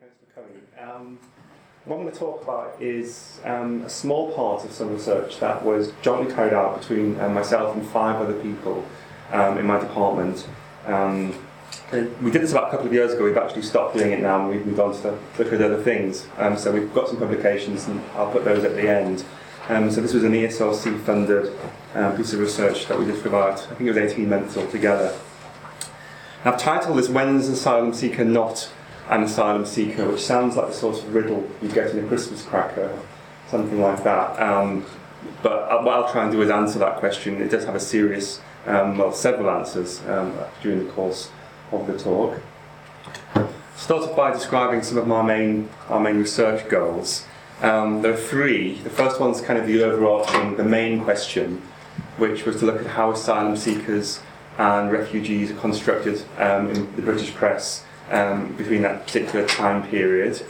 thanks for coming. What I'm going to talk about is a small part of some research that was jointly carried out between myself and 5 other people in my department. We did this about a couple of years ago. We've actually stopped doing it now and we've moved on to look at other things. So we've got some publications and I'll put those at the end. So this was an ESRC funded piece of research that we did for about, I think it was 18 months altogether. I've titled this "When is an asylum seeker not an asylum seeker?", which sounds like the sort of riddle you get in a Christmas cracker, something like that. But what I'll try and do is answer that question. It does have a serious, well, several answers during the course of the talk. Start off by describing some of my main research goals. There are 3. The first one's kind of the overarching, the main question, which was to look at how asylum seekers and refugees are constructed in the British press between that particular time period.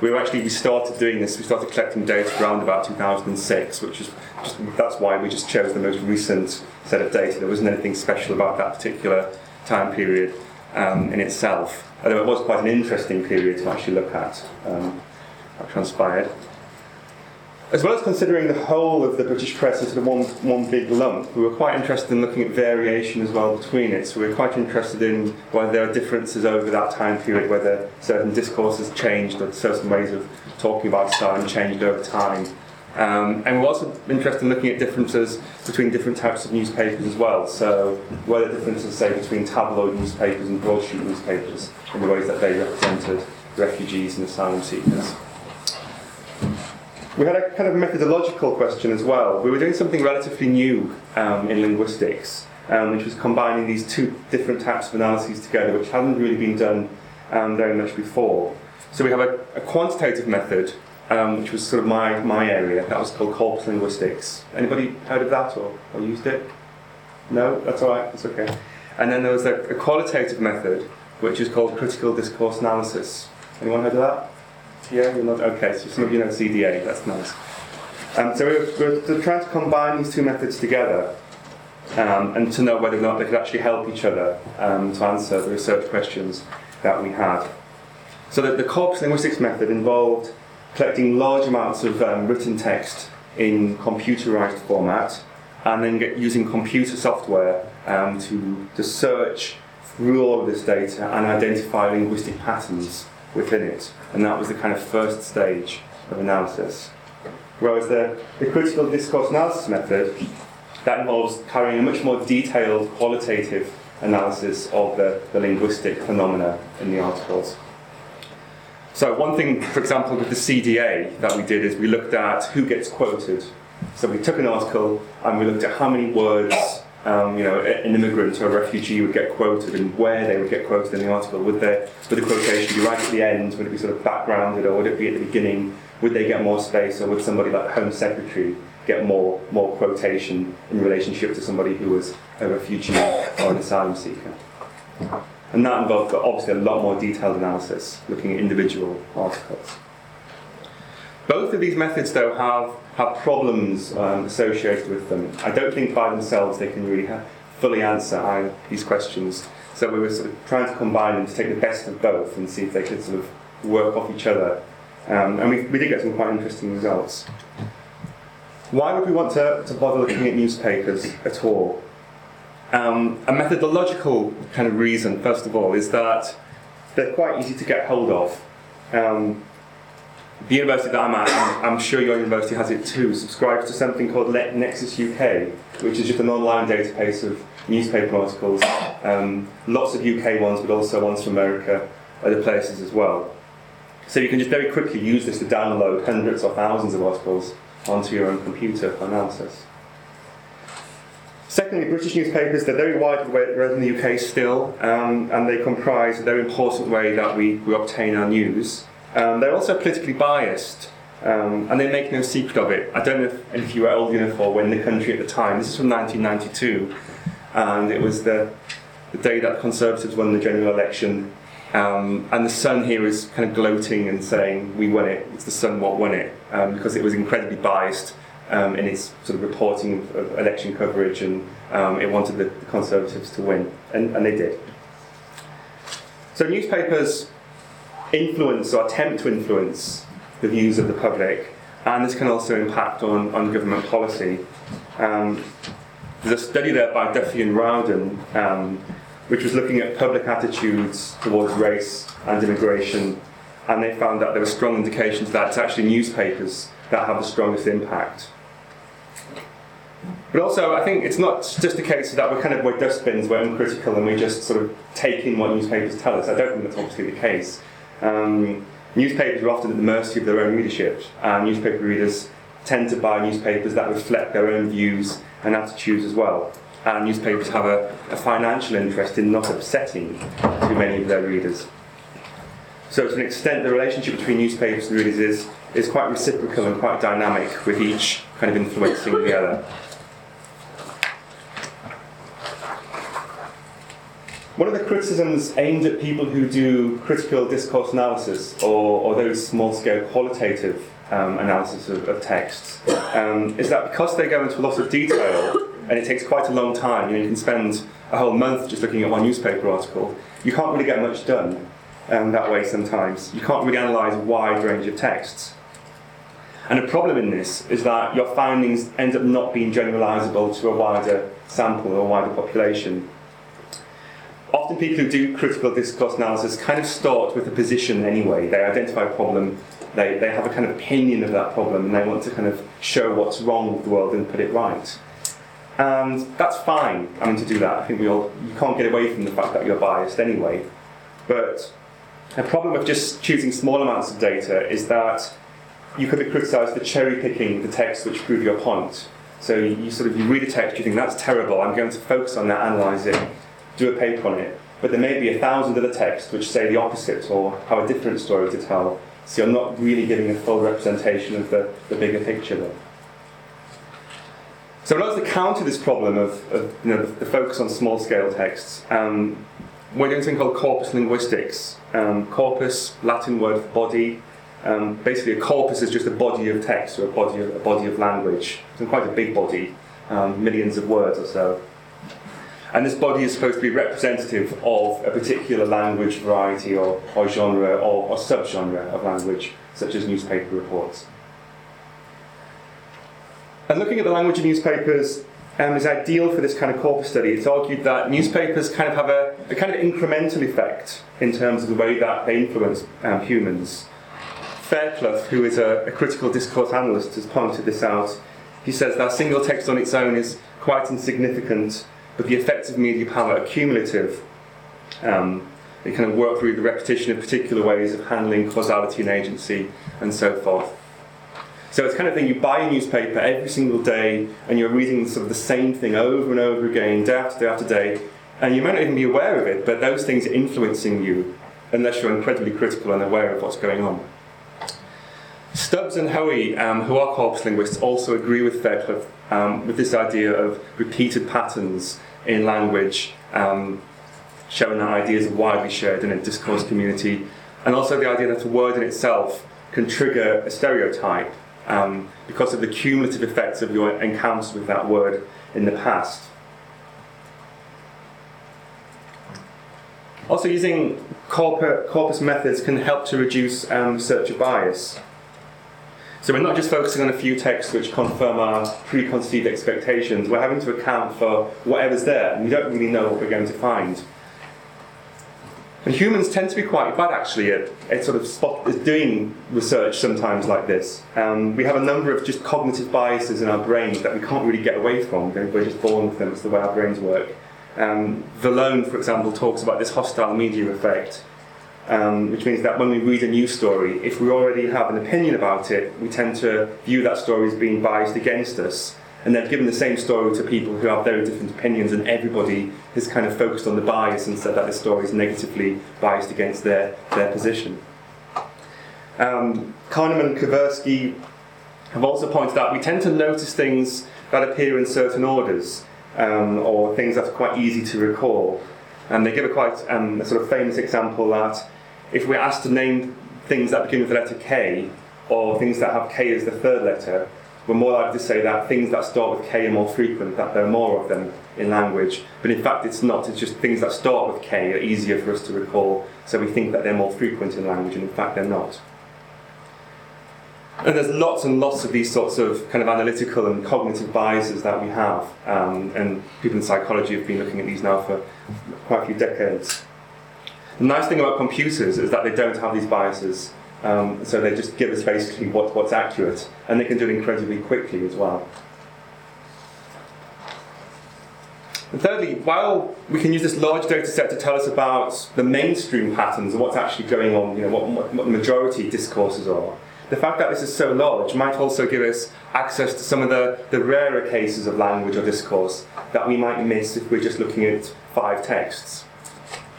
We started doing this, we started collecting data around about 2006, which is that's why we just chose the most recent set of data. There wasn't anything special about that particular time period in itself, although it was quite an interesting period to actually look at that transpired. As well as considering the whole of the British press as sort of one big lump, we were quite interested in looking at variation as well between it. So we were quite interested in whether there are differences over that time period, whether certain discourses changed or certain ways of talking about asylum changed over time. And we were also interested in looking at differences between different types of newspapers as well. So whether differences, say, between tabloid newspapers and broadsheet newspapers in the ways that they represented refugees and asylum seekers. We had a kind of methodological question as well. We were doing something relatively new in linguistics, which was combining these 2 different types of analyses together, which hadn't really been done very much before. So we have a quantitative method, which was sort of my area. That was called corpus linguistics. Anybody heard of that or used it? No? That's all right. That's okay. And then there was a qualitative method, which is called critical discourse analysis. Anyone heard of that? Yeah, you're not okay. So some of you know CDA. That's nice. So we're trying to combine these 2 methods together, and to know whether or not they could actually help each other to answer the research questions that we had. So the corpus linguistics method involved collecting large amounts of written text in computerized format, and then using computer software to search through all of this data and identify linguistic patterns within it, and that was the kind of first stage of analysis. Whereas the critical discourse analysis method, that involves carrying a much more detailed qualitative analysis of the linguistic phenomena in the articles. So one thing, for example, with the CDA that we did is we looked at who gets quoted. So we took an article and we looked at how many words an immigrant or a refugee would get quoted and where they would get quoted in the article. Would the quotation be right at the end? Would it be sort of backgrounded, or would it be at the beginning? Would they get more space, or would somebody like Home Secretary get more quotation in relationship to somebody who was a refugee or an asylum seeker? And that involved obviously a lot more detailed analysis, looking at individual articles. Both of these methods, though, have problems associated with them. I don't think by themselves they can really fully answer these questions. So we were sort of trying to combine them to take the best of both and see if they could sort of work off each other. And we did get some quite interesting results. Why would we want to bother looking at newspapers at all? A methodological kind of reason, first of all, is that they're quite easy to get hold of. The university that I'm at, and I'm sure your university has it too, subscribes to something called Nexis UK, which is just an online database of newspaper articles, lots of UK ones, but also ones from America, other places as well. So you can just very quickly use this to download hundreds or thousands of articles onto your own computer for analysis. Secondly, British newspapers, they're very widely read in the UK still, and they comprise a very important way that we obtain our news. They're also politically biased, and they make no secret of it. I don't know if you were old enough or were in the country at the time. This is from 1992, and it was the day that the Conservatives won the general election, and the Sun here is kind of gloating and saying, we won it, it's the Sun what won it, because it was incredibly biased in its sort of reporting of election coverage, and it wanted the Conservatives to win, and they did. So newspapers influence or attempt to influence the views of the public, and this can also impact on government policy. There's a study there by Duffy and Rowden, which was looking at public attitudes towards race and immigration, and they found that there were strong indications that it's actually newspapers that have the strongest impact. But also, I think it's not just a case that we're dustbins, we're uncritical, and we just sort of take in what newspapers tell us. I don't think that's obviously the case. Newspapers are often at the mercy of their own readership, and newspaper readers tend to buy newspapers that reflect their own views and attitudes as well. And newspapers have a financial interest in not upsetting too many of their readers. So to an extent, the relationship between newspapers and readers is quite reciprocal and quite dynamic, with each kind of influencing the other. One of the criticisms aimed at people who do critical discourse analysis, or those small-scale qualitative analysis of texts, is that because they go into a lot of detail, and it takes quite a long time, you can spend a whole month just looking at one newspaper article, you can't really get much done that way sometimes. You can't really analyse a wide range of texts. And the problem in this is that your findings end up not being generalisable to a wider sample or a wider population. Often people who do critical discourse analysis kind of start with a position anyway. They identify a problem, they have a kind of opinion of that problem, and they want to kind of show what's wrong with the world and put it right. And that's fine, to do that. I think you can't get away from the fact that you're biased anyway. But the problem with just choosing small amounts of data is that you could be criticised for cherry-picking the texts which prove your point. So you read a text, you think, that's terrible, I'm going to focus on that, analyse it, do a paper on it. But there may be 1,000 other texts which say the opposite or have a different story to tell, so you're not really giving a full representation of the bigger picture there. So in order to counter this problem of the focus on small-scale texts, we're doing something called corpus linguistics. Corpus, Latin word for body. Basically, a corpus is just a body of text, or a body of language. It's quite a big body, millions of words or so. And this body is supposed to be representative of a particular language variety or genre or subgenre of language, such as newspaper reports. And looking at the language of newspapers is ideal for this kind of corpus study. It's argued that newspapers kind of have a kind of incremental effect in terms of the way that they influence humans. Fairclough, who is a critical discourse analyst, has pointed this out. He says that a single text on its own is quite insignificant, but the effects of media power are cumulative. They kind of work through the repetition of particular ways of handling causality and agency and so forth. So it's kind of thing, you buy a newspaper every single day and you're reading sort of the same thing over and over again, day after day after day, and you might not even be aware of it, but those things are influencing you unless you're incredibly critical and aware of what's going on. Stubbs and Hoey, who are corpus linguists, also agree with Fairclough with this idea of repeated patterns in language, showing that ideas are widely shared in a discourse community, and also the idea that a word in itself can trigger a stereotype because of the cumulative effects of your encounters with that word in the past. Also, using corpus methods can help to reduce searcher bias. So we're not just focusing on a few texts which confirm our preconceived expectations. We're having to account for whatever's there, and we don't really know what we're going to find. And humans tend to be quite bad, actually, at sort of doing research sometimes like this. We have a number of just cognitive biases in our brains that we can't really get away from. We're just born with them. It's the way our brains work. Vallone, for example, talks about this hostile media effect, which means that when we read a news story, if we already have an opinion about it, we tend to view that story as being biased against us. And they've given the same story to people who have very different opinions, and everybody has kind of focused on the bias and said that the story is negatively biased against their position. Kahneman and Tversky have also pointed out we tend to notice things that appear in certain orders, or things that are quite easy to recall. And they give a sort of famous example that if we're asked to name things that begin with the letter K, or things that have K as the third letter, we're more likely to say that things that start with K are more frequent, that there are more of them in language. But in fact, it's not. It's just things that start with K are easier for us to recall, so we think that they're more frequent in language, and in fact, they're not. And there's lots and lots of these sorts of kind of analytical and cognitive biases that we have. And people in psychology have been looking at these now for quite a few decades. The nice thing about computers is that they don't have these biases. So they just give us basically what's accurate. And they can do it incredibly quickly as well. And thirdly, while we can use this large data set to tell us about the mainstream patterns of what's actually going on, you know, what the majority discourses are, the fact that this is so large might also give us access to some of the rarer cases of language or discourse that we might miss if we're just looking at 5 texts.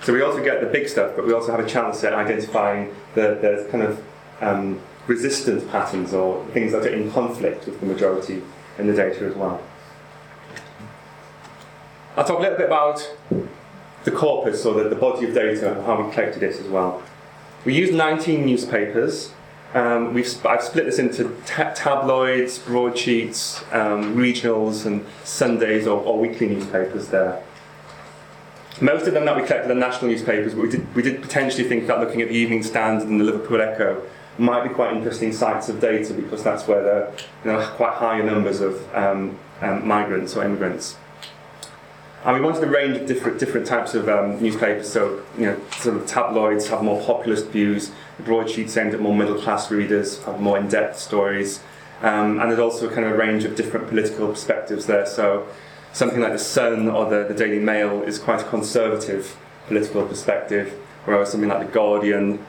So we also get the big stuff, but we also have a chance at identifying the kind of resistant patterns or things that are in conflict with the majority in the data as well. I'll talk a little bit about the corpus or the body of data and how we collected it as well. We used 19 newspapers. I've split this into tabloids, broadsheets, regionals, and Sundays or weekly newspapers there. Most of them that we collected are national newspapers, but we did potentially think that looking at the Evening Standard and the Liverpool Echo might be quite interesting sites of data because that's where there are, you know, quite higher numbers of migrants or immigrants. And we wanted a range of different types of newspapers, so you know, sort of tabloids have more populist views, the broadsheets aimed at more middle-class readers have more in-depth stories, and there's also kind of a range of different political perspectives there. So something like the Sun or the Daily Mail is quite a conservative political perspective, whereas something like the Guardian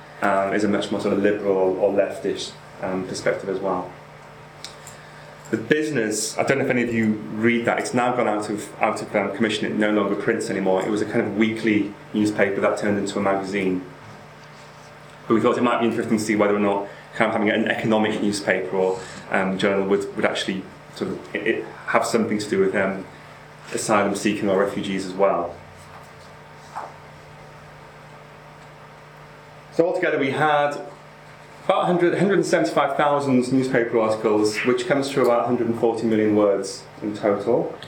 is a much more sort of liberal or leftish perspective as well. The business, I don't know if any of you read that, it's now gone out of commission, it no longer prints anymore. It was a kind of weekly newspaper that turned into a magazine. But we thought it might be interesting to see whether or not kind of having an economic newspaper or journal would actually sort of it have something to do with asylum seeking or refugees as well. So altogether we had about 175,000 newspaper articles, which comes to about 140 million words in total.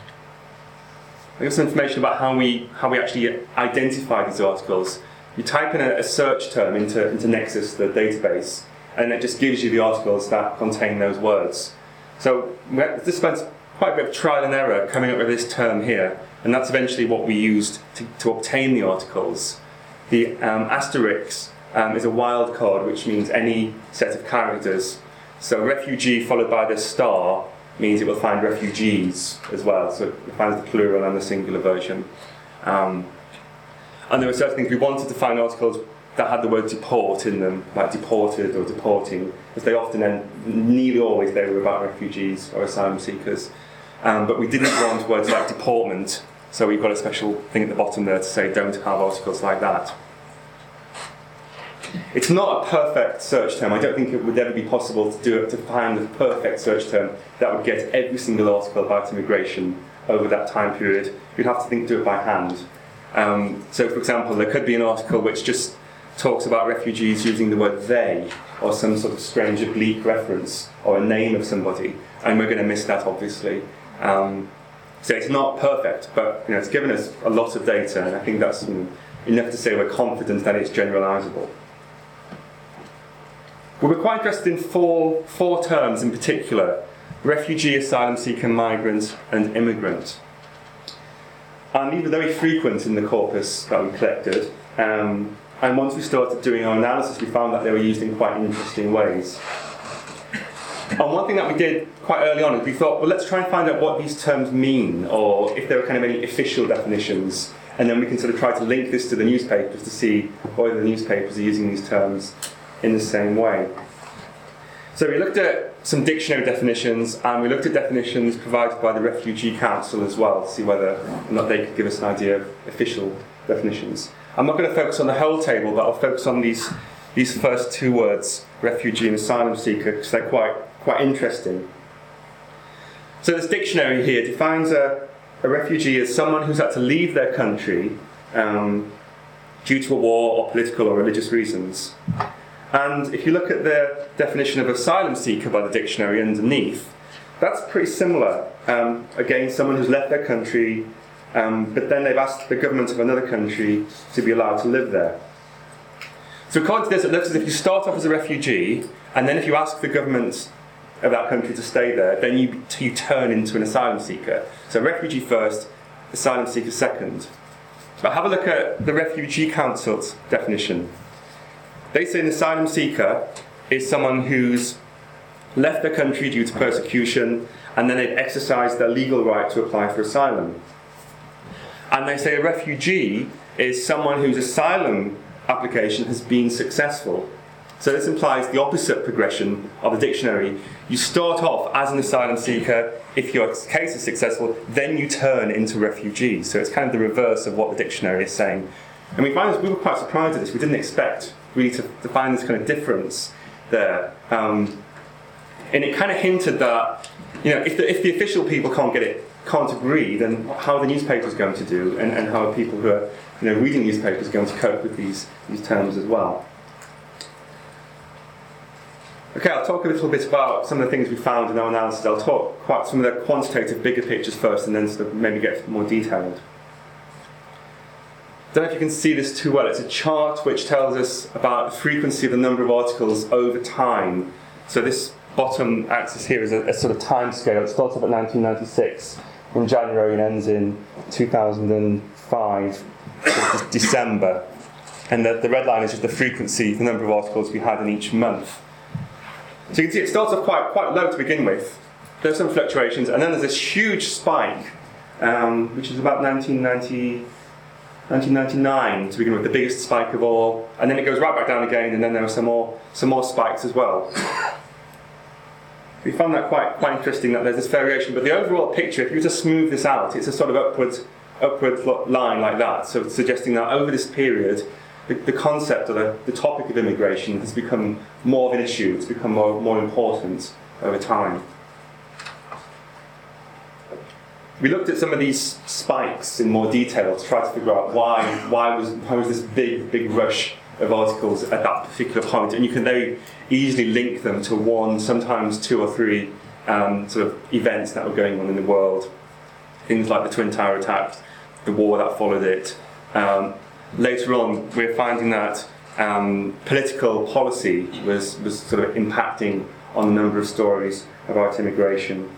I give some information about how we actually identify these articles. You type in a search term into Nexis, the database, and it just gives you the articles that contain those words. So this spends quite a bit of trial and error coming up with this term here, and that's eventually what we used to obtain the articles. The asterisks is a wildcard, which means any set of characters. So refugee followed by the star means it will find refugees as well. So it finds the plural and the singular version. And there were certain things we wanted to find articles that had the word deport in them, like deported or deporting, because they often nearly always they were about refugees or asylum seekers. But we didn't want words like deportment, so we've got a special thing at the bottom there to say don't have articles like that. It's not a perfect search term. I don't think it would ever be possible to find the perfect search term that would get every single article about immigration over that time period. You'd have to do it by hand. So, for example, there could be an article which just talks about refugees using the word they or some sort of strange oblique reference or a name of somebody, and we're going to miss that, obviously. So it's not perfect, but you know, it's given us a lot of data, and I think that's enough to say we're confident that it's generalisable. We were quite interested in four terms in particular: refugee, asylum seeker, migrant, and immigrant. And these were very frequent in the corpus that we collected. And once we started doing our analysis, we found that they were used in quite interesting ways. And one thing that we did quite early on is we thought, well, let's try and find out what these terms mean, or if there are kind of any official definitions. And then we can sort of try to link this to the newspapers to see whether the newspapers are using these terms in the same way. So we looked at some dictionary definitions, and we looked at definitions provided by the Refugee Council as well, to see whether or not they could give us an idea of official definitions. I'm not going to focus on the whole table, but I'll focus on these first two words, refugee and asylum seeker, because they're quite interesting. So this dictionary here defines a refugee as someone who's had to leave their country due to a war or political or religious reasons. And if you look at the definition of asylum seeker by the dictionary underneath, That's pretty similar. Again, someone who's left their country, but then they've asked the government of another country to be allowed to live there. So according to this, it looks as if you start off as a refugee, and then if you ask the government of that country to stay there, then you turn into an asylum seeker. So refugee first, asylum seeker second. But have a look at the Refugee Council's definition. They say an asylum seeker is someone who's left their country due to persecution, and then they've exercised their legal right to apply for asylum. And they say a refugee is someone whose asylum application has been successful. So this implies the opposite progression of the dictionary. You start off as an asylum seeker, if your case is successful, then you turn into refugees. So it's kind of the reverse of what the dictionary is saying. And we find this, we were quite surprised at this. We didn't expect really to find this kind of difference there. And it kind of hinted that, you know, if the official people can't get it, can't agree, then how are the newspapers going to do, and how are people who are, you know, reading newspapers going to cope with these terms as well? Okay, I'll talk a little bit about some of the things we found in our analysis. I'll talk quite some of the quantitative, bigger pictures first, and then sort of maybe get more detailed. Don't know if you can see this too well. It's a chart which tells us about the frequency of the number of articles over time. So this bottom axis here is a sort of time scale. It starts off at 1996 in January and ends in 2005, December. And the red line is just the frequency, the number of articles we had in each month. So you can see it starts off quite low to begin with. There's some fluctuations, and then there's this huge spike, which is about 1999 to begin with, the biggest spike of all. And then it goes right back down again, and then there are some more spikes as well. We found that quite interesting that there's this variation. But the overall picture, if you were to smooth this out, it's a sort of upward line like that. So it's suggesting that over this period, the concept or the topic of immigration has become more of an issue. It's become more important over time. We looked at some of these spikes in more detail to try to figure out why was this big rush of articles at that particular point, and you can very easily link them to one, sometimes two or three sort of events that were going on in the world. Things like the Twin Tower attacks, the war that followed it. Later on, we're finding that political policy was sort of impacting on the number of stories about immigration,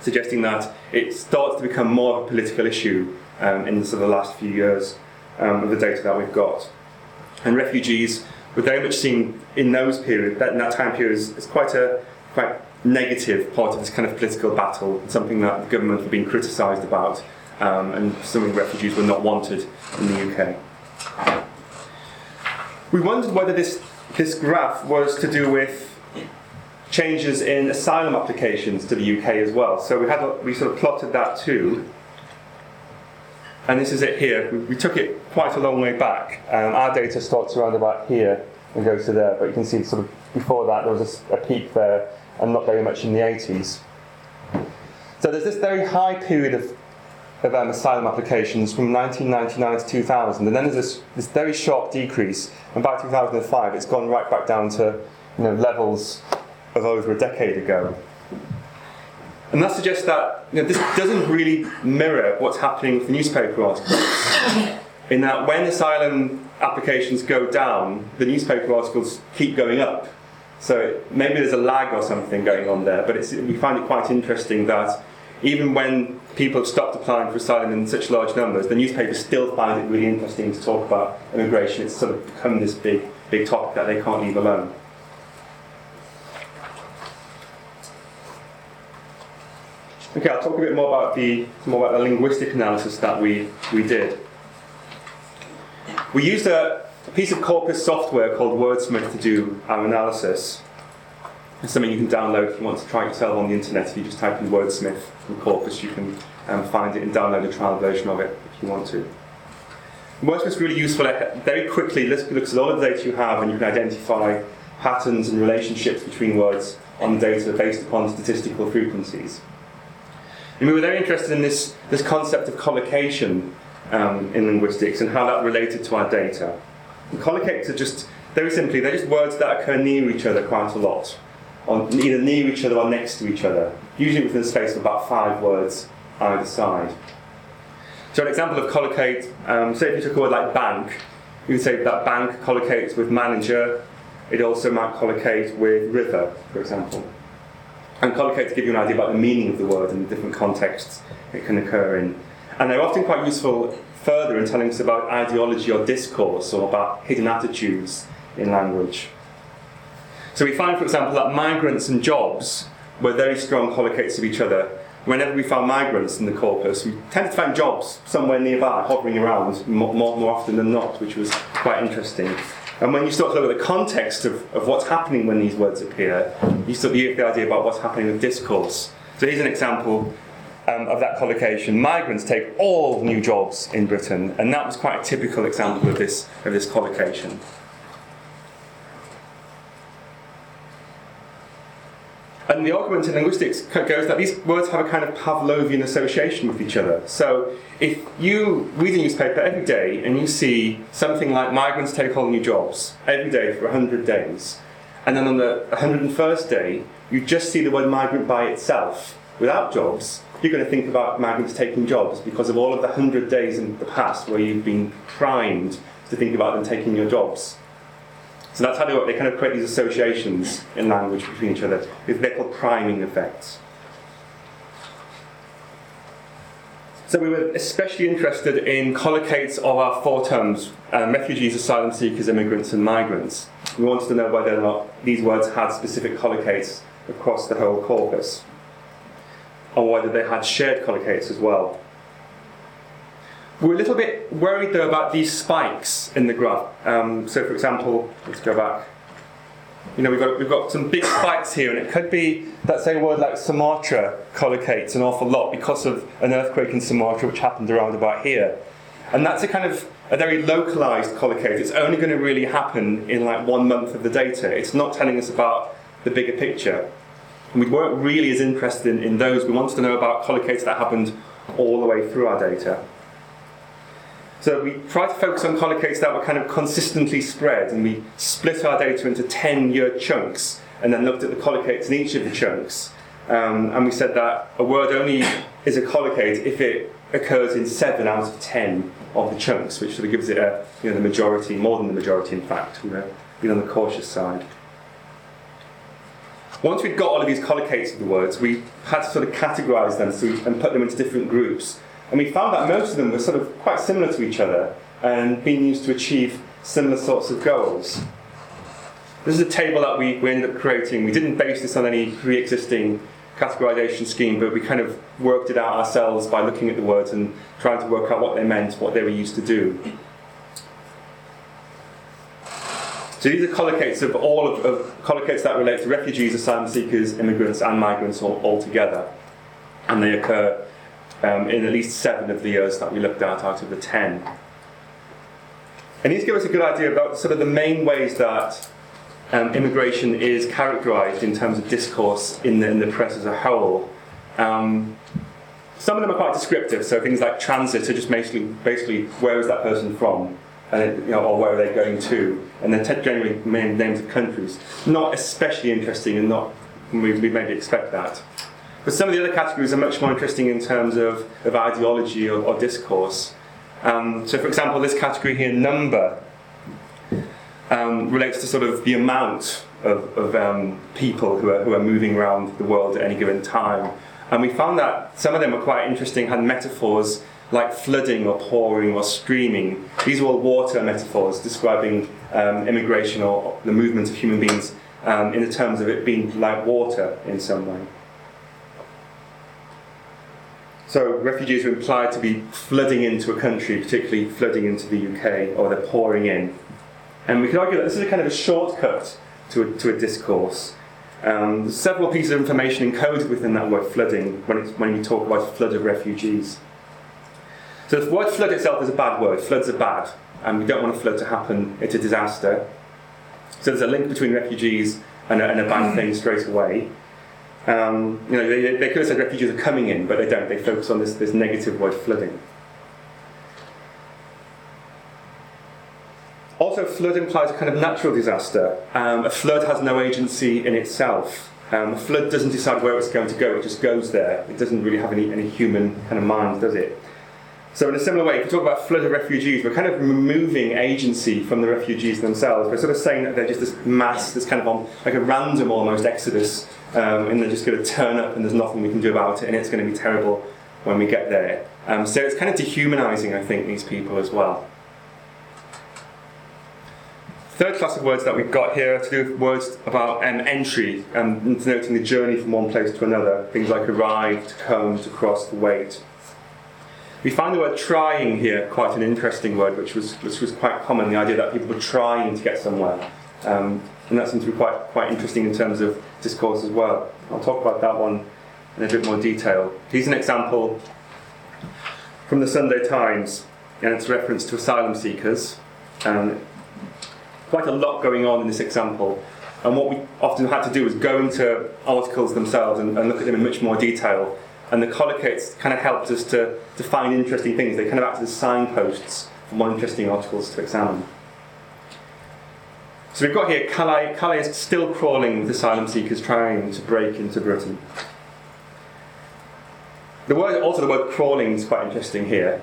suggesting that it starts to become more of a political issue in sort of the last few years of the data that we've got. And refugees were very much seen in those periods, in that time period, as quite negative part of this kind of political battle, something that the government were being criticised about, and some of the refugees were not wanted in the UK. We wondered whether this graph was to do with changes in asylum applications to the UK as well. So we sort of plotted that too. And this is it here. We took it quite a long way back. Our data starts around about here and goes to there. But you can see sort of before that there was a peak there and not very much in the 80s. So there's this very high period of asylum applications from 1999 to 2000, and then there's this very sharp decrease, and by 2005 it's gone right back down to, you know, levels of over a decade ago. And that suggests that, you know, this doesn't really mirror what's happening with the newspaper articles, in that when asylum applications go down, the newspaper articles keep going up. So maybe there's a lag or something going on there, but we find it quite interesting that even when people have stopped applying for asylum in such large numbers, the newspapers still find it really interesting to talk about immigration. It's sort of become this big topic that they can't leave alone. Okay, I'll talk a bit more about the linguistic analysis that we did. We used a piece of corpus software called Wordsmith to do our analysis. It's something you can download if you want to try it yourself on the internet. If you just type in Wordsmith from Corpus, you can find it and download a trial version of it if you want to. Wordsmith's really useful. It very quickly looks at all of the data you have, and you can identify patterns and relationships between words on data based upon statistical frequencies. And we were very interested in this concept of collocation in linguistics and how that related to our data. And collocates are just, very simply, they're just words that occur near each other quite a lot. on either near each other or next to each other, usually within the space of about 5 words either side. So an example of collocate, say if you took a word like bank, you would say that bank collocates with manager. It also might collocate with river, for example. And collocate to give you an idea about the meaning of the word and the different contexts it can occur in. And they're often quite useful further in telling us about ideology or discourse or about hidden attitudes in language. So we find, for example, that migrants and jobs were very strong collocates of each other. Whenever we found migrants in the corpus, we tended to find jobs somewhere nearby, hovering around more often than not, which was quite interesting. And when you start to look at the context of what's happening when these words appear, you start to get the idea about what's happening with discourse. So here's an example of that collocation. Migrants take all new jobs in Britain, and that was quite a typical example of this collocation. And the argument in linguistics goes that these words have a kind of Pavlovian association with each other. So if you read a newspaper every day and you see something like migrants take all new jobs every day for 100 days, and then on the 101st day you just see the word migrant by itself, without jobs, you're going to think about migrants taking jobs because of all of the 100 days in the past where you've been primed to think about them taking your jobs. So that's how they kind of create these associations in language between each other. They're called priming effects. So we were especially interested in collocates of our 4 terms, refugees, asylum seekers, immigrants, and migrants. We wanted to know whether or not these words had specific collocates across the whole corpus, or whether they had shared collocates as well. We're a little bit worried, though, about these spikes in the graph. So, for example, let's go back. We've got some big spikes here, and it could be that, say, a word like Sumatra collocates an awful lot because of an earthquake in Sumatra which happened around about here. And that's a kind of a very localised collocate. It's only going to really happen in, 1 month of the data. It's not telling us about the bigger picture. And we weren't really as interested in those. We wanted to know about collocates that happened all the way through our data. So we tried to focus on collocates that were kind of consistently spread, and we split our data into 10-year chunks and then looked at the collocates in each of the chunks. And we said that a word only is a collocate if it occurs in 7 out of 10 of the chunks, which sort of gives it the majority, more than the majority, in fact, being on the cautious side. Once we'd got all of these collocates of the words, we had to sort of categorise them and put them into different groups. And we found that most of them were sort of quite similar to each other and being used to achieve similar sorts of goals. This is a table that we ended up creating. We didn't base this on any pre-existing categorization scheme, but we kind of worked it out ourselves by looking at the words and trying to work out what they meant, what they were used to do. So these are collocates of collocates that relate to refugees, asylum seekers, immigrants, and migrants all together. And they occur in at least 7 of the years that we looked at out of the 10. And these give us a good idea about sort of the main ways that immigration is characterised in terms of discourse in the press as a whole. Some of them are quite descriptive, so things like transit are just basically where is that person from, and or where are they going to, and they're generally names of countries. Not especially interesting, and not we maybe expect that. But some of the other categories are much more interesting in terms of ideology or discourse. So, for example, this category here, number, relates to sort of the amount of people who are moving around the world at any given time. And we found that some of them were quite interesting, had metaphors like flooding or pouring or streaming. These were all water metaphors describing immigration or the movement of human beings in the terms of it being like water in some way. So refugees are implied to be flooding into a country, particularly flooding into the UK, or they're pouring in. And we could argue that this is a kind of a shortcut to a discourse. There's several pieces of information encoded within that word flooding when we talk about flood of refugees. So the word flood itself is a bad word. Floods are bad, and we don't want a flood to happen. It's a disaster. So there's a link between refugees and a bad thing straight away. They could have said refugees are coming in, but they don't. They focus on this negative word flooding. Also, flood implies a kind of natural disaster. A flood has no agency in itself. The flood doesn't decide where it's going to go, it just goes there. It doesn't really have any human kind of mind, does it? So in a similar way, if we talk about flood of refugees, we're kind of removing agency from the refugees themselves. We're sort of saying that they're just this mass that's kind of on, like a random almost exodus, and they're just going to turn up and there's nothing we can do about it, and it's going to be terrible when we get there. So it's kind of dehumanising, I think, these people as well. Third class of words that we've got here are to do with words about entry, denoting the journey from one place to another, things like arrive, to come, to cross, to wait. We find the word trying here quite an interesting word, which was quite common, the idea that people were trying to get somewhere. And that seems to be quite interesting in terms of discourse as well. I'll talk about that one in a bit more detail. Here's an example from the Sunday Times, and it's a reference to asylum seekers. Quite a lot going on in this example, and what we often had to do was go into articles themselves and look at them in much more detail, and the collocates kind of helped us to find interesting things. They kind of acted as signposts for more interesting articles to examine. So we've got here Calais is still crawling with asylum seekers trying to break into Britain. The word crawling is quite interesting here.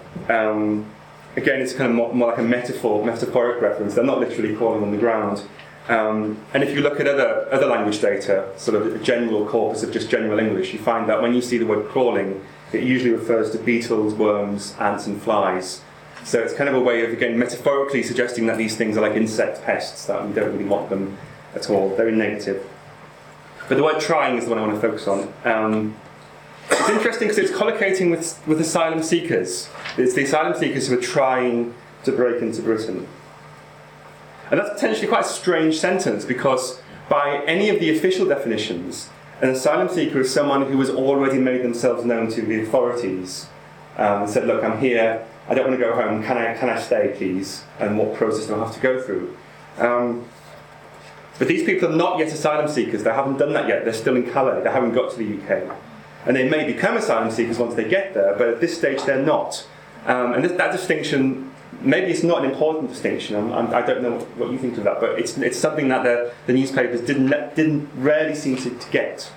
Again, it's kind of more like a metaphoric reference. They're not literally crawling on the ground. And if you look at other language data, sort of a general corpus of just general English, you find that when you see the word crawling, it usually refers to beetles, worms, ants and flies. So it's kind of a way of, again, metaphorically suggesting that these things are like insect pests, that we don't really want them at all. Very negative. But the word trying is the one I want to focus on. It's interesting because it's collocating with asylum seekers. It's the asylum seekers who are trying to break into Britain. And that's potentially quite a strange sentence, because by any of the official definitions, an asylum seeker is someone who has already made themselves known to the authorities and said, look, I'm here, I don't want to go home, can I stay please? And what process do I have to go through? But these people are not yet asylum seekers, they haven't done that yet, they're still in Calais, they haven't got to the UK. And they may become asylum seekers once they get there, but at this stage they're not. And that distinction, maybe it's not an important distinction, I don't know what you think of that, but it's something that the newspapers didn't rarely seem to get.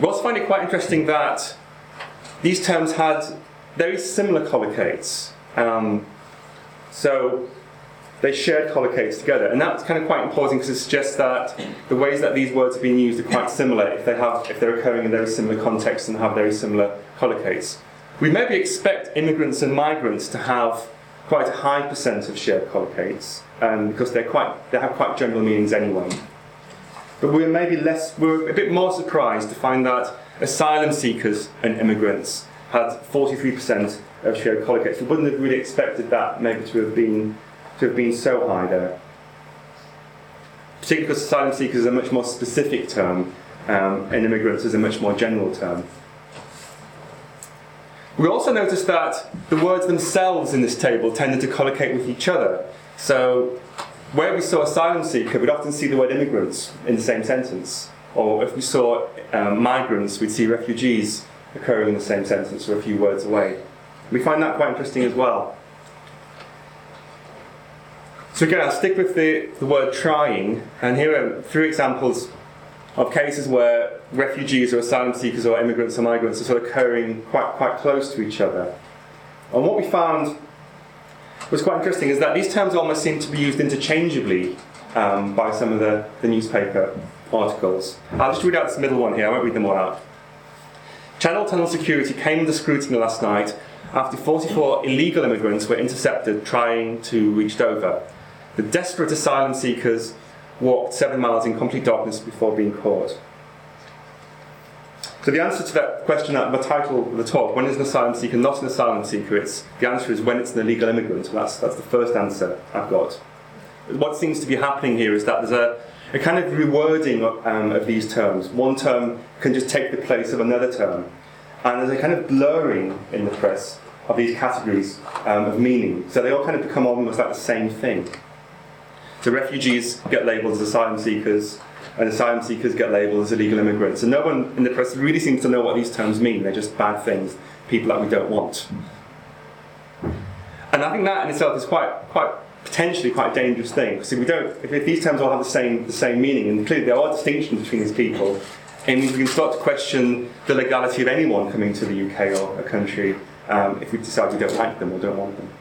We also find it quite interesting that these terms had very similar collocates. So they shared collocates together, and that's kind of quite important because it suggests that the ways that these words are being used are quite similar if they're occurring in very similar contexts and have very similar collocates. We maybe expect immigrants and migrants to have quite a high percent of shared collocates, because they have quite general meanings anyway. But we're a bit more surprised to find that asylum seekers and immigrants had 43% of shared collocates. We wouldn't have really expected that maybe to have been so high there. Particularly because asylum seekers is a much more specific term, and immigrants is a much more general term. We also noticed that the words themselves in this table tended to collocate with each other. So where we saw asylum seeker, we'd often see the word immigrants in the same sentence. Or if we saw migrants, we'd see refugees occurring in the same sentence or a few words away. We find that quite interesting as well. So again, I'll stick with the word trying, and here are three examples of cases where refugees or asylum seekers or immigrants or migrants are sort of occurring quite close to each other. And what we found was quite interesting is that these terms almost seem to be used interchangeably by some of the newspaper articles. I'll just read out this middle one here, I won't read them all out. Channel Tunnel security came under scrutiny last night after 44 illegal immigrants were intercepted trying to reach Dover. The desperate asylum seekers walked 7 miles in complete darkness before being caught. So the answer to that question at the title of the talk, when is an asylum seeker not an asylum seeker, the answer is when it's an illegal immigrant. So that's the first answer I've got. What seems to be happening here is that there's a kind of rewording of these terms. One term can just take the place of another term. And there's a kind of blurring in the press of these categories of meaning. So they all kind of become almost like the same thing. So refugees get labelled as asylum seekers, and asylum seekers get labelled as illegal immigrants. And no one in the press really seems to know what these terms mean. They're just bad things, people that we don't want. And I think that in itself is quite potentially quite a dangerous thing. Because if we don't, if these terms all have the same meaning, and clearly there are distinctions between these people, and we can start to question the legality of anyone coming to the UK or a country if we decide we don't like them or don't want them.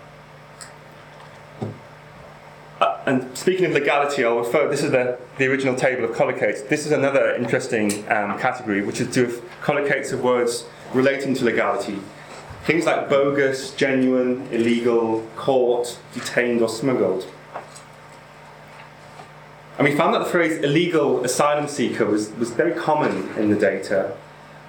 And speaking of legality, I'll refer, this is the original table of collocates. This is another interesting category, which is to do with collocates of words relating to legality. Things like bogus, genuine, illegal, caught, detained or smuggled. And we found that the phrase illegal asylum seeker was very common in the data.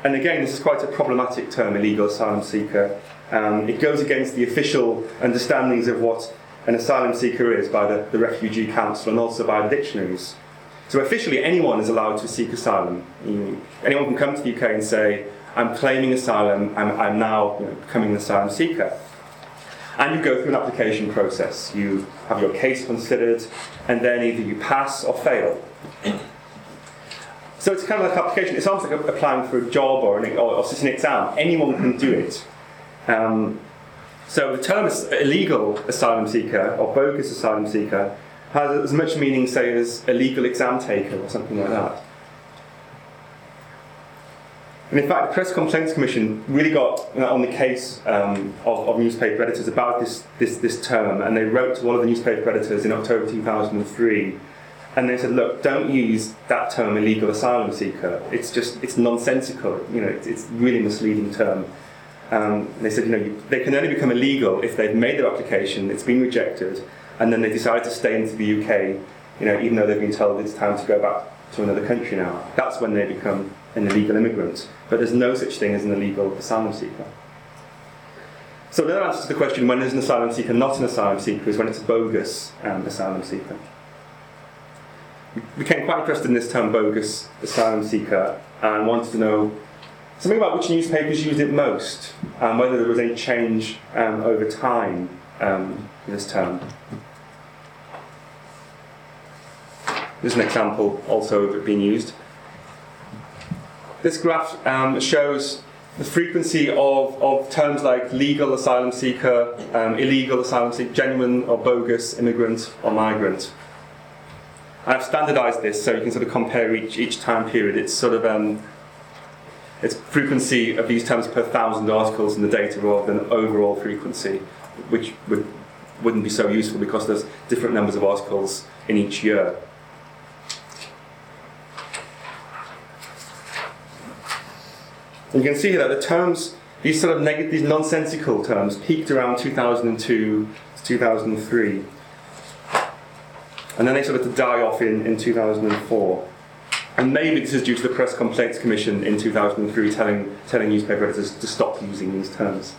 And again, this is quite a problematic term, illegal asylum seeker. It goes against the official understandings of what an asylum seeker is by the Refugee Council and also by the dictionaries. So officially, anyone is allowed to seek asylum. Anyone can come to the UK and say, I'm claiming asylum, I'm now becoming an asylum seeker. And you go through an application process. You have your case considered, and then either you pass or fail. So it's kind of like application. It's almost like applying for a job or sitting an exam. Anyone can do it. So the term illegal asylum seeker or bogus asylum seeker has as much meaning, say, as illegal exam taker or something like that. And in fact, the Press Complaints Commission really got on the case of newspaper editors about this term, and they wrote to one of the newspaper editors in October 2003, and they said, look, don't use that term illegal asylum seeker. It's nonsensical. It's a really misleading term. They said, they can only become illegal if they've made their application, it's been rejected, and then they decided to stay into the UK, even though they've been told it's time to go back to another country now. That's when they become an illegal immigrant. But there's no such thing as an illegal asylum seeker. So the answer to the question, when is an asylum seeker not an asylum seeker, is when it's a bogus asylum seeker. We became quite interested in this term, bogus asylum seeker, and wanted to know something about which newspapers used it most, and whether there was any change over time in this term. There's an example also of it being used. This graph shows the frequency of terms like legal asylum seeker, illegal asylum seeker, genuine or bogus, immigrant or migrant. I've standardized this so you can sort of compare each time period. It's sort of it's frequency of these terms per 1,000 articles in the data rather than overall frequency, which wouldn't be so useful because there's different numbers of articles in each year. And you can see here that the terms, these sort of these nonsensical terms, peaked around 2002 to 2003, and then they sort of die off in 2004. And maybe this is due to the Press Complaints Commission in 2003 telling newspaper editors to stop using these terms.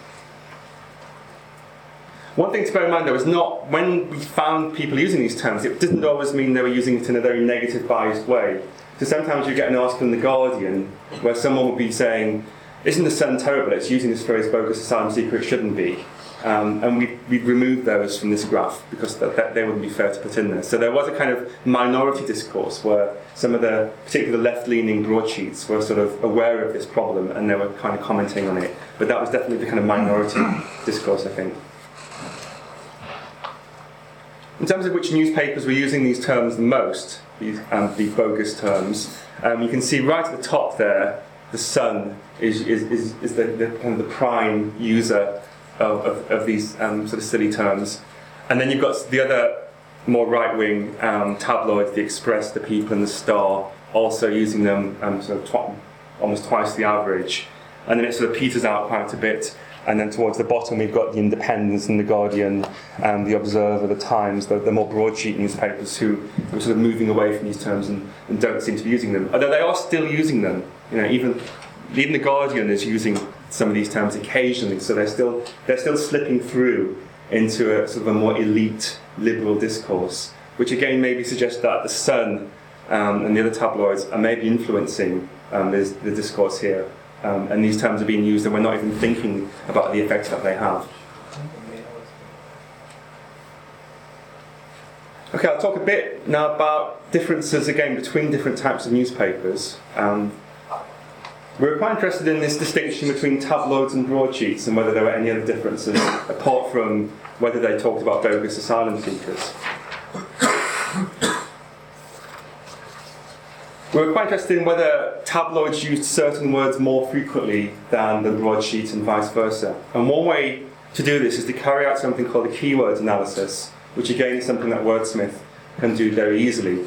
One thing to bear in mind, though, is not when we found people using these terms, it didn't always mean they were using it in a very negative, biased way. So sometimes you get an article in The Guardian where someone would be saying, isn't the Sun terrible? It's using this phrase bogus asylum seeker, it shouldn't be. And we removed those from this graph because they wouldn't be fair to put in there. So there was a kind of minority discourse where some of the particular left-leaning broadsheets were sort of aware of this problem and they were kind of commenting on it. But that was definitely the kind of minority discourse, I think. In terms of which newspapers were using these terms the most, these bogus terms, you can see right at the top there, the Sun is the kind of the prime user of these sort of silly terms. And then you've got the other more right-wing tabloids, the Express, the People and the Star, also using them sort of almost twice the average. And then it sort of peters out quite a bit. And then towards the bottom we've got the Independents and the Guardian, the Observer, the Times, the more broadsheet newspapers who are sort of moving away from these terms and don't seem to be using them. Although they are still using them. Even the Guardian is using some of these terms occasionally, so they're still slipping through into a sort of a more elite liberal discourse, which again maybe suggests that the Sun and the other tabloids are maybe influencing the discourse here, and these terms are being used and we're not even thinking about the effects that they have. Okay, I'll talk a bit now about differences again between different types of newspapers. We were quite interested in this distinction between tabloids and broadsheets and whether there were any other differences apart from whether they talked about bogus asylum seekers. We were quite interested in whether tabloids used certain words more frequently than the broadsheet and vice versa. And one way to do this is to carry out something called a keyword analysis, which again is something that Wordsmith can do very easily.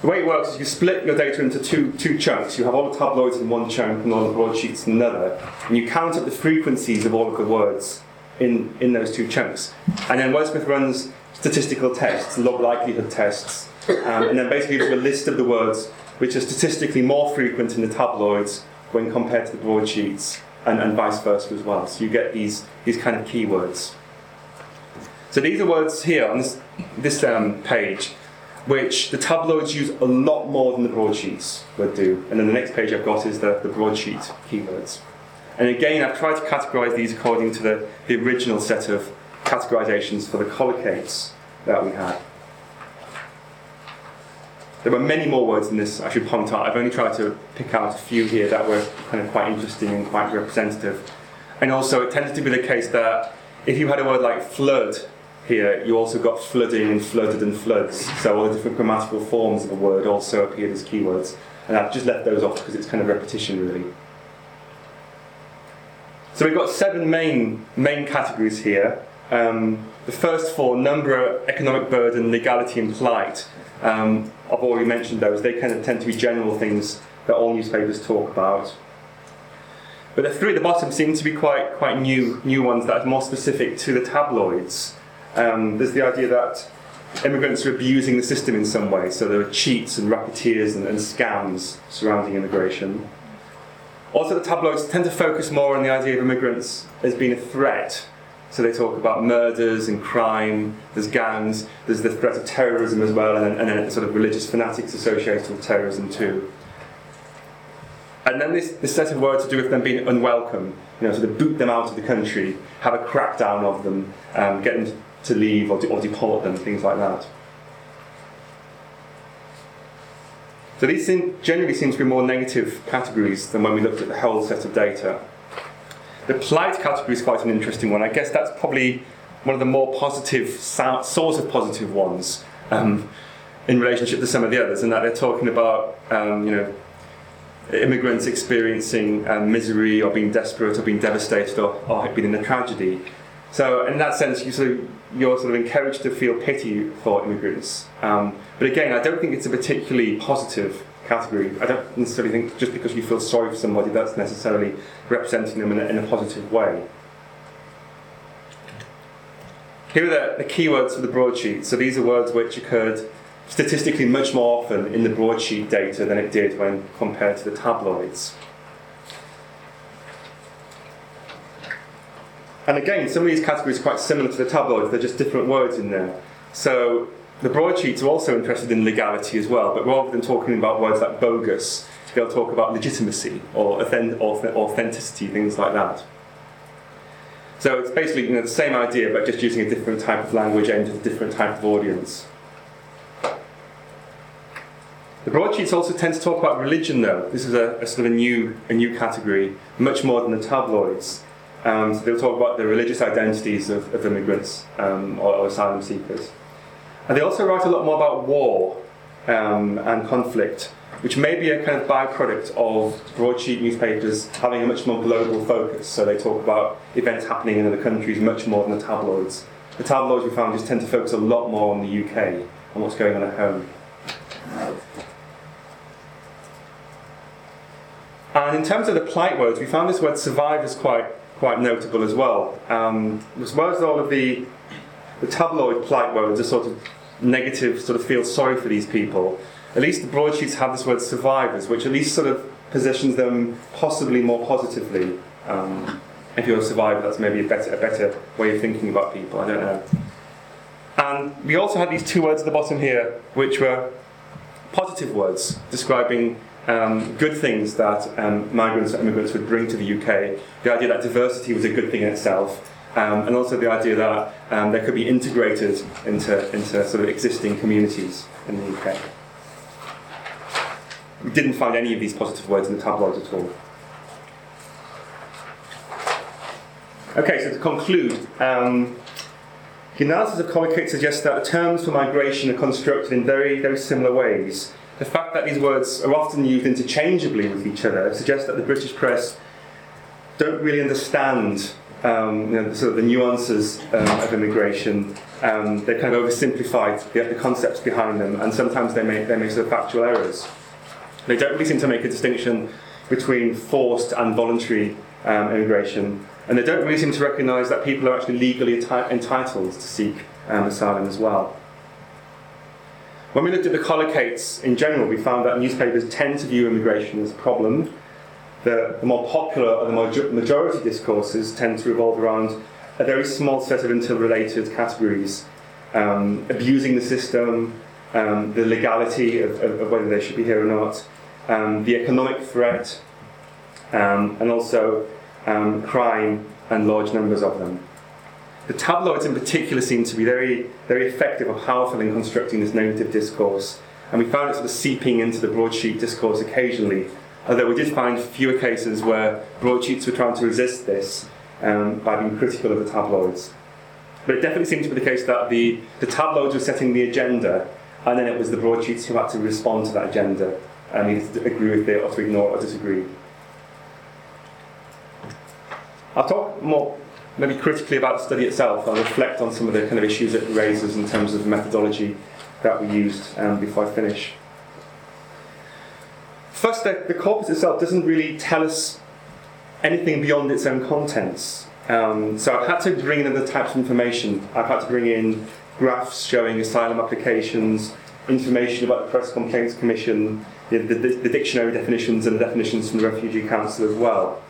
The way it works is you split your data into two chunks. You have all the tabloids in one chunk and all the broadsheets in another. And you count up the frequencies of all of the words in those two chunks. And then Wordsmith runs statistical tests, log likelihood tests, and then basically gives you a list of the words which are statistically more frequent in the tabloids when compared to the broadsheets, and vice versa as well. So you get these kind of keywords. So these are words here on this page, which the tabloids use a lot more than the broadsheets would do. And then the next page I've got is the broadsheet keywords. And again, I've tried to categorize these according to the original set of categorizations for the collocates that we had. There were many more words in this, I should point out. I've only tried to pick out a few here that were kind of quite interesting and quite representative. And also, it tended to be the case that if you had a word like flood here, you also got flooding and flooded and floods. So all the different grammatical forms of a word also appeared as keywords. And I've just left those off because it's kind of repetition, really. So we've got seven main categories here. The first four, number, economic burden, legality and plight. I've already mentioned those. They kind of tend to be general things that all newspapers talk about. But the three at the bottom seem to be quite new ones that are more specific to the tabloids. There's the idea that immigrants are abusing the system in some way. So there are cheats and racketeers and scams surrounding immigration. Also, the tabloids tend to focus more on the idea of immigrants as being a threat. So they talk about murders and crime, there's gangs, there's the threat of terrorism as well, and then sort of religious fanatics associated with terrorism too. And then this set of words to do with them being unwelcome, sort of boot them out of the country, have a crackdown of them, get them to leave or deport them, things like that. So these generally seem to be more negative categories than when we looked at the whole set of data. The plight category is quite an interesting one. I guess that's probably one of the more positive, sort of positive ones in relationship to some of the others, in that they're talking about immigrants experiencing misery or being desperate or being devastated or being in a tragedy. So in that sense, you're sort of encouraged to feel pity for immigrants. But again, I don't think it's a particularly positive category. I don't necessarily think just because you feel sorry for somebody, that's necessarily representing them in a positive way. Here are the keywords for the broadsheet. So these are words which occurred statistically much more often in the broadsheet data than it did when compared to the tabloids. And again, some of these categories are quite similar to the tabloids. They're just different words in there. So the broadsheets are also interested in legality as well, but rather than talking about words like bogus, they'll talk about legitimacy or authenticity, things like that. So it's basically the same idea, but just using a different type of language aimed at a different type of audience. The broadsheets also tend to talk about religion, though. This is a sort of a new category, much more than the tabloids. So they'll talk about the religious identities of immigrants or asylum seekers. And they also write a lot more about war and conflict, which may be a kind of byproduct of broadsheet newspapers having a much more global focus. So they talk about events happening in other countries much more than the tabloids. The tabloids, we found, just tend to focus a lot more on the UK and what's going on at home. And in terms of the plight words, we found this word survive is quite notable as well. As well as all of the tabloid plight words are sort of negative, sort of feel sorry for these people. At least the broadsheets have this word survivors, which at least sort of positions them possibly more positively. If you're a survivor, that's maybe a better way of thinking about people, I don't know. And we also had these two words at the bottom here, which were positive words, describing good things that migrants and immigrants would bring to the UK. The idea that diversity was a good thing in itself, and also the idea that they could be integrated into sort of existing communities in the UK. We didn't find any of these positive words in the tabloids at all. Okay, so to conclude, The analysis of Collicate suggests that the terms for migration are constructed in very, very similar ways. The fact that these words are often used interchangeably with each other suggests that the British press don't really understand sort of the nuances of immigration. They kind of oversimplify the concepts behind them, and sometimes they make sort of factual errors. They don't really seem to make a distinction between forced and voluntary immigration, and they don't really seem to recognise that people are actually legally entitled to seek asylum as well. When we looked at the collocates in general, we found that newspapers tend to view immigration as a problem. The more popular or the majority discourses tend to revolve around a very small set of interrelated categories, abusing the system, the legality of whether they should be here or not, the economic threat, and also crime and large numbers of them. The tabloids in particular seem to be very, very effective or powerful in constructing this negative discourse, and we found it sort of seeping into the broadsheet discourse occasionally, although we did find fewer cases where broadsheets were trying to resist this by being critical of the tabloids. But it definitely seemed to be the case that the tabloids were setting the agenda, and then it was the broadsheets who had to respond to that agenda and either to agree with it or to ignore it or disagree. I'll talk more maybe critically about the study itself and reflect on some of the kind of issues it raises in terms of the methodology that we used before I finish. First, the corpus itself doesn't really tell us anything beyond its own contents. So I've had to bring in other types of information. I've had to bring in graphs showing asylum applications, information about the Press Complaints Commission, the dictionary definitions and the definitions from the Refugee Council as well.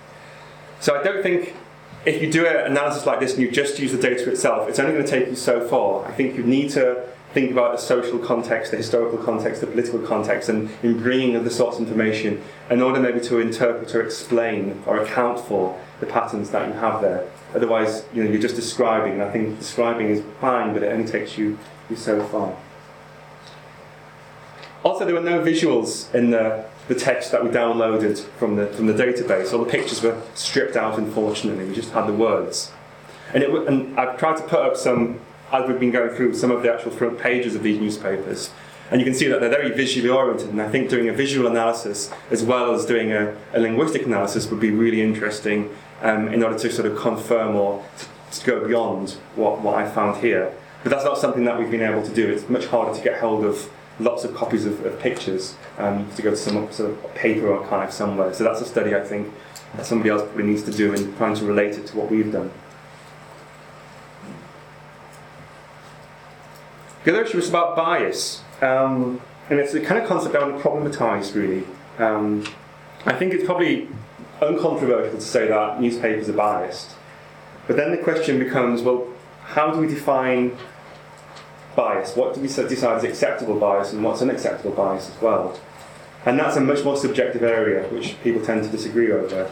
So I don't think if you do an analysis like this and you just use the data itself, it's only going to take you so far. I think you need to think about the social context, the historical context, the political context, and in bringing other sorts of information in order maybe to interpret or explain or account for the patterns that you have there. Otherwise, you're just describing, and I think describing is fine, but it only takes you so far. Also, there were no visuals in the text that we downloaded from the database. All the pictures were stripped out, unfortunately. We just had the words. And I've tried to put up some, as we've been going through, some of the actual front pages of these newspapers. And you can see that they're very visually oriented, and I think doing a visual analysis as well as doing a linguistic analysis would be really interesting in order to sort of confirm or to go beyond what I found here. But that's not something that we've been able to do. It's much harder to get hold of lots of copies of pictures to go to some sort of paper archive somewhere. So that's a study, I think, that somebody else probably needs to do in trying to relate it to what we've done. The other issue is about bias. And it's the kind of concept I want to problematise, really. I think it's probably uncontroversial to say that newspapers are biased. But then the question becomes, well, how do we define bias? What do we decide is acceptable bias and what's unacceptable bias as well? And that's a much more subjective area which people tend to disagree over.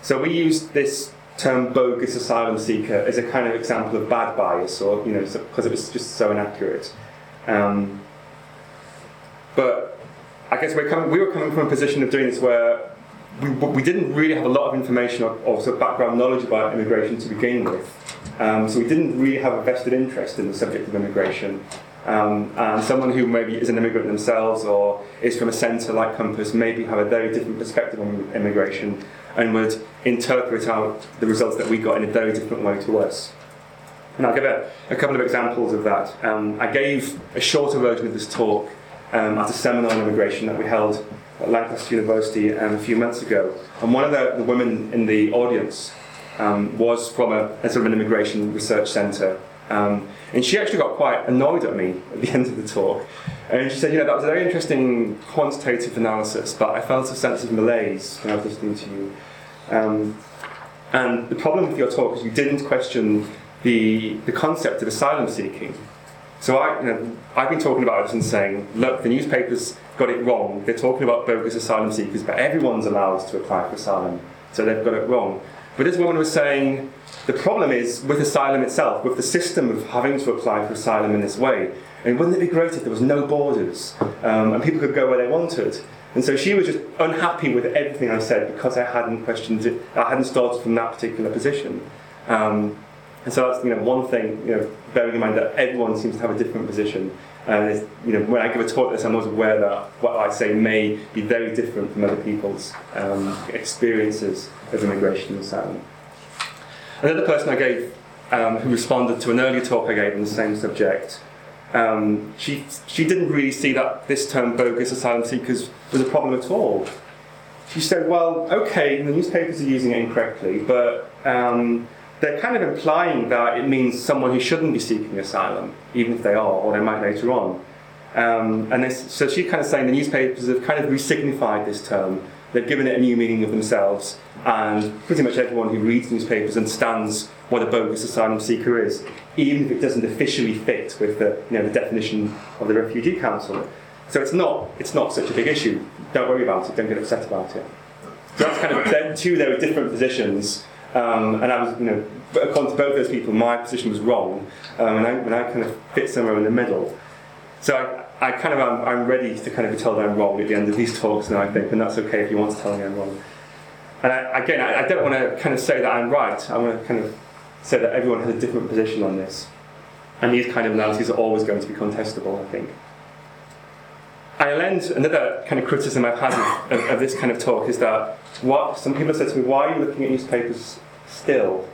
So we use this term bogus asylum seeker as a kind of example of bad bias, or because it was just so inaccurate. But I guess we were coming from a position of doing this where we didn't really have a lot of information or sort of background knowledge about immigration to begin with. So we didn't really have a vested interest in the subject of immigration. And someone who maybe is an immigrant themselves or is from a centre like Compass maybe have a very different perspective on immigration and would interpret out the results that we got in a very different way to us. And I'll give a couple of examples of that. I gave a shorter version of this talk at a seminar on immigration that we held at Lancaster University a few months ago. And one of the women in the audience was from a sort of an immigration research centre. And she actually got quite annoyed at me at the end of the talk. And she said, that was a very interesting quantitative analysis, but I felt a sense of malaise when I was listening to you. And the problem with your talk is you didn't question the concept of asylum seeking. So I've been talking about this and saying, look, the newspapers got it wrong. They're talking about bogus asylum seekers, but everyone's allowed to apply for asylum, so they've got it wrong. But this woman was saying, the problem is with asylum itself, with the system of having to apply for asylum in this way. And wouldn't it be great if there was no borders and people could go where they wanted? And so she was just unhappy with everything I said because I hadn't questioned it. I hadn't started from that particular position. And so that's one thing bearing in mind that everyone seems to have a different position. And when I give a talk like this, I'm always aware that what I say may be very different from other people's experiences of immigration and asylum. Another person I gave, who responded to an earlier talk I gave on the same subject, she didn't really see that this term bogus asylum seekers was a problem at all. She said, well, okay, the newspapers are using it incorrectly, but they're kind of implying that it means someone who shouldn't be seeking asylum, even if they are, or they might later on. So she's kind of saying the newspapers have kind of re-signified this term. They've given it a new meaning of themselves, and pretty much everyone who reads newspapers understands what a bogus asylum seeker is, even if it doesn't officially fit with the definition of the Refugee Council. So it's not such a big issue. Don't worry about it. Don't get upset about it. So that's kind of them too. There were different positions, and I was, according to both those people, my position was wrong, and I kind of fit somewhere in the middle. So I kind of I'm ready to kind of be told I'm wrong at the end of these talks now, I think, and that's okay if you want to tell me I'm wrong. And I don't want to kind of say that I'm right. I want to kind of say that everyone has a different position on this, and these kind of analyses are always going to be contestable, I think. I'll end. Another kind of criticism I've had of this kind of talk is that what some people have said to me, why are you looking at newspapers still?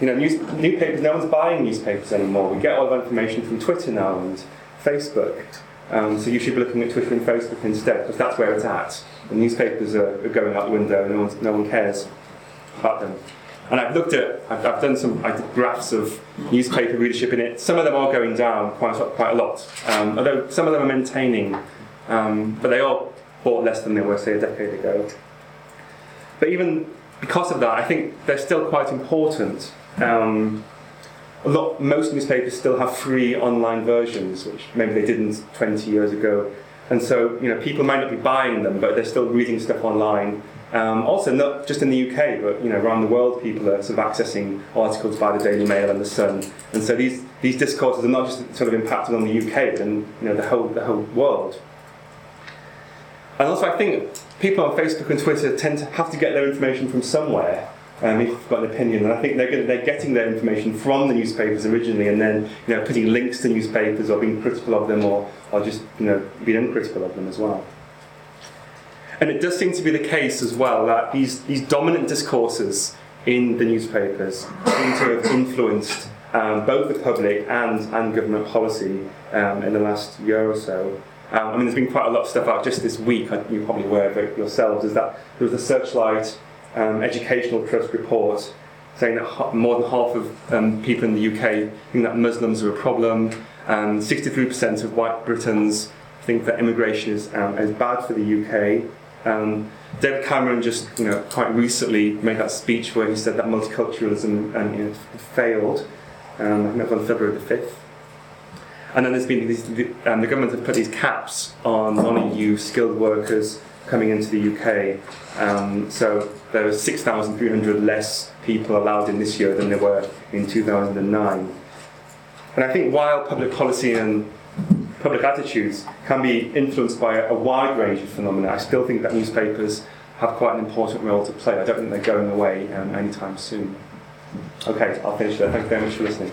Newspapers, no one's buying newspapers anymore. We get all of our information from Twitter now and Facebook. So you should be looking at Twitter and Facebook instead, because that's where it's at. The newspapers are going out the window, and no one cares about them. And I've done some graphs of newspaper readership in it. Some of them are going down quite a lot, although some of them are maintaining, but they all bought less than they were, say, a decade ago. But even because of that, I think they're still quite important. Most newspapers still have free online versions, which maybe they didn't 20 years ago. And so, people might not be buying them, but they're still reading stuff online. Also, not just in the UK, but around the world, people are sort of accessing articles by the Daily Mail and the Sun, and so these discourses are not just sort of impacted on the UK, and the whole world. And also, I think people on Facebook and Twitter tend to have to get their information from somewhere. If you've got an opinion, and I think they're getting their information from the newspapers originally, and then putting links to newspapers, or being critical of them, or just being uncritical of them as well. And it does seem to be the case as well that these dominant discourses in the newspapers seem to have influenced both the public and government policy in the last year or so. There's been quite a lot of stuff out just this week, you're probably aware of it yourselves, is that there was a Searchlight Educational Trust report saying that more than half of people in the UK think that Muslims are a problem, and 63% of white Britons think that immigration is bad for the UK. David Cameron just, quite recently made that speech where he said that multiculturalism failed. I think that was on February the 5th. And then there's been the government have put these caps on non-EU skilled workers coming into the UK. So there were 6,300 less people allowed in this year than there were in 2009. And I think while public policy and public attitudes can be influenced by a wide range of phenomena, I still think that newspapers have quite an important role to play. I don't think they're going away anytime soon. Okay, I'll finish there. Thank you very much for listening.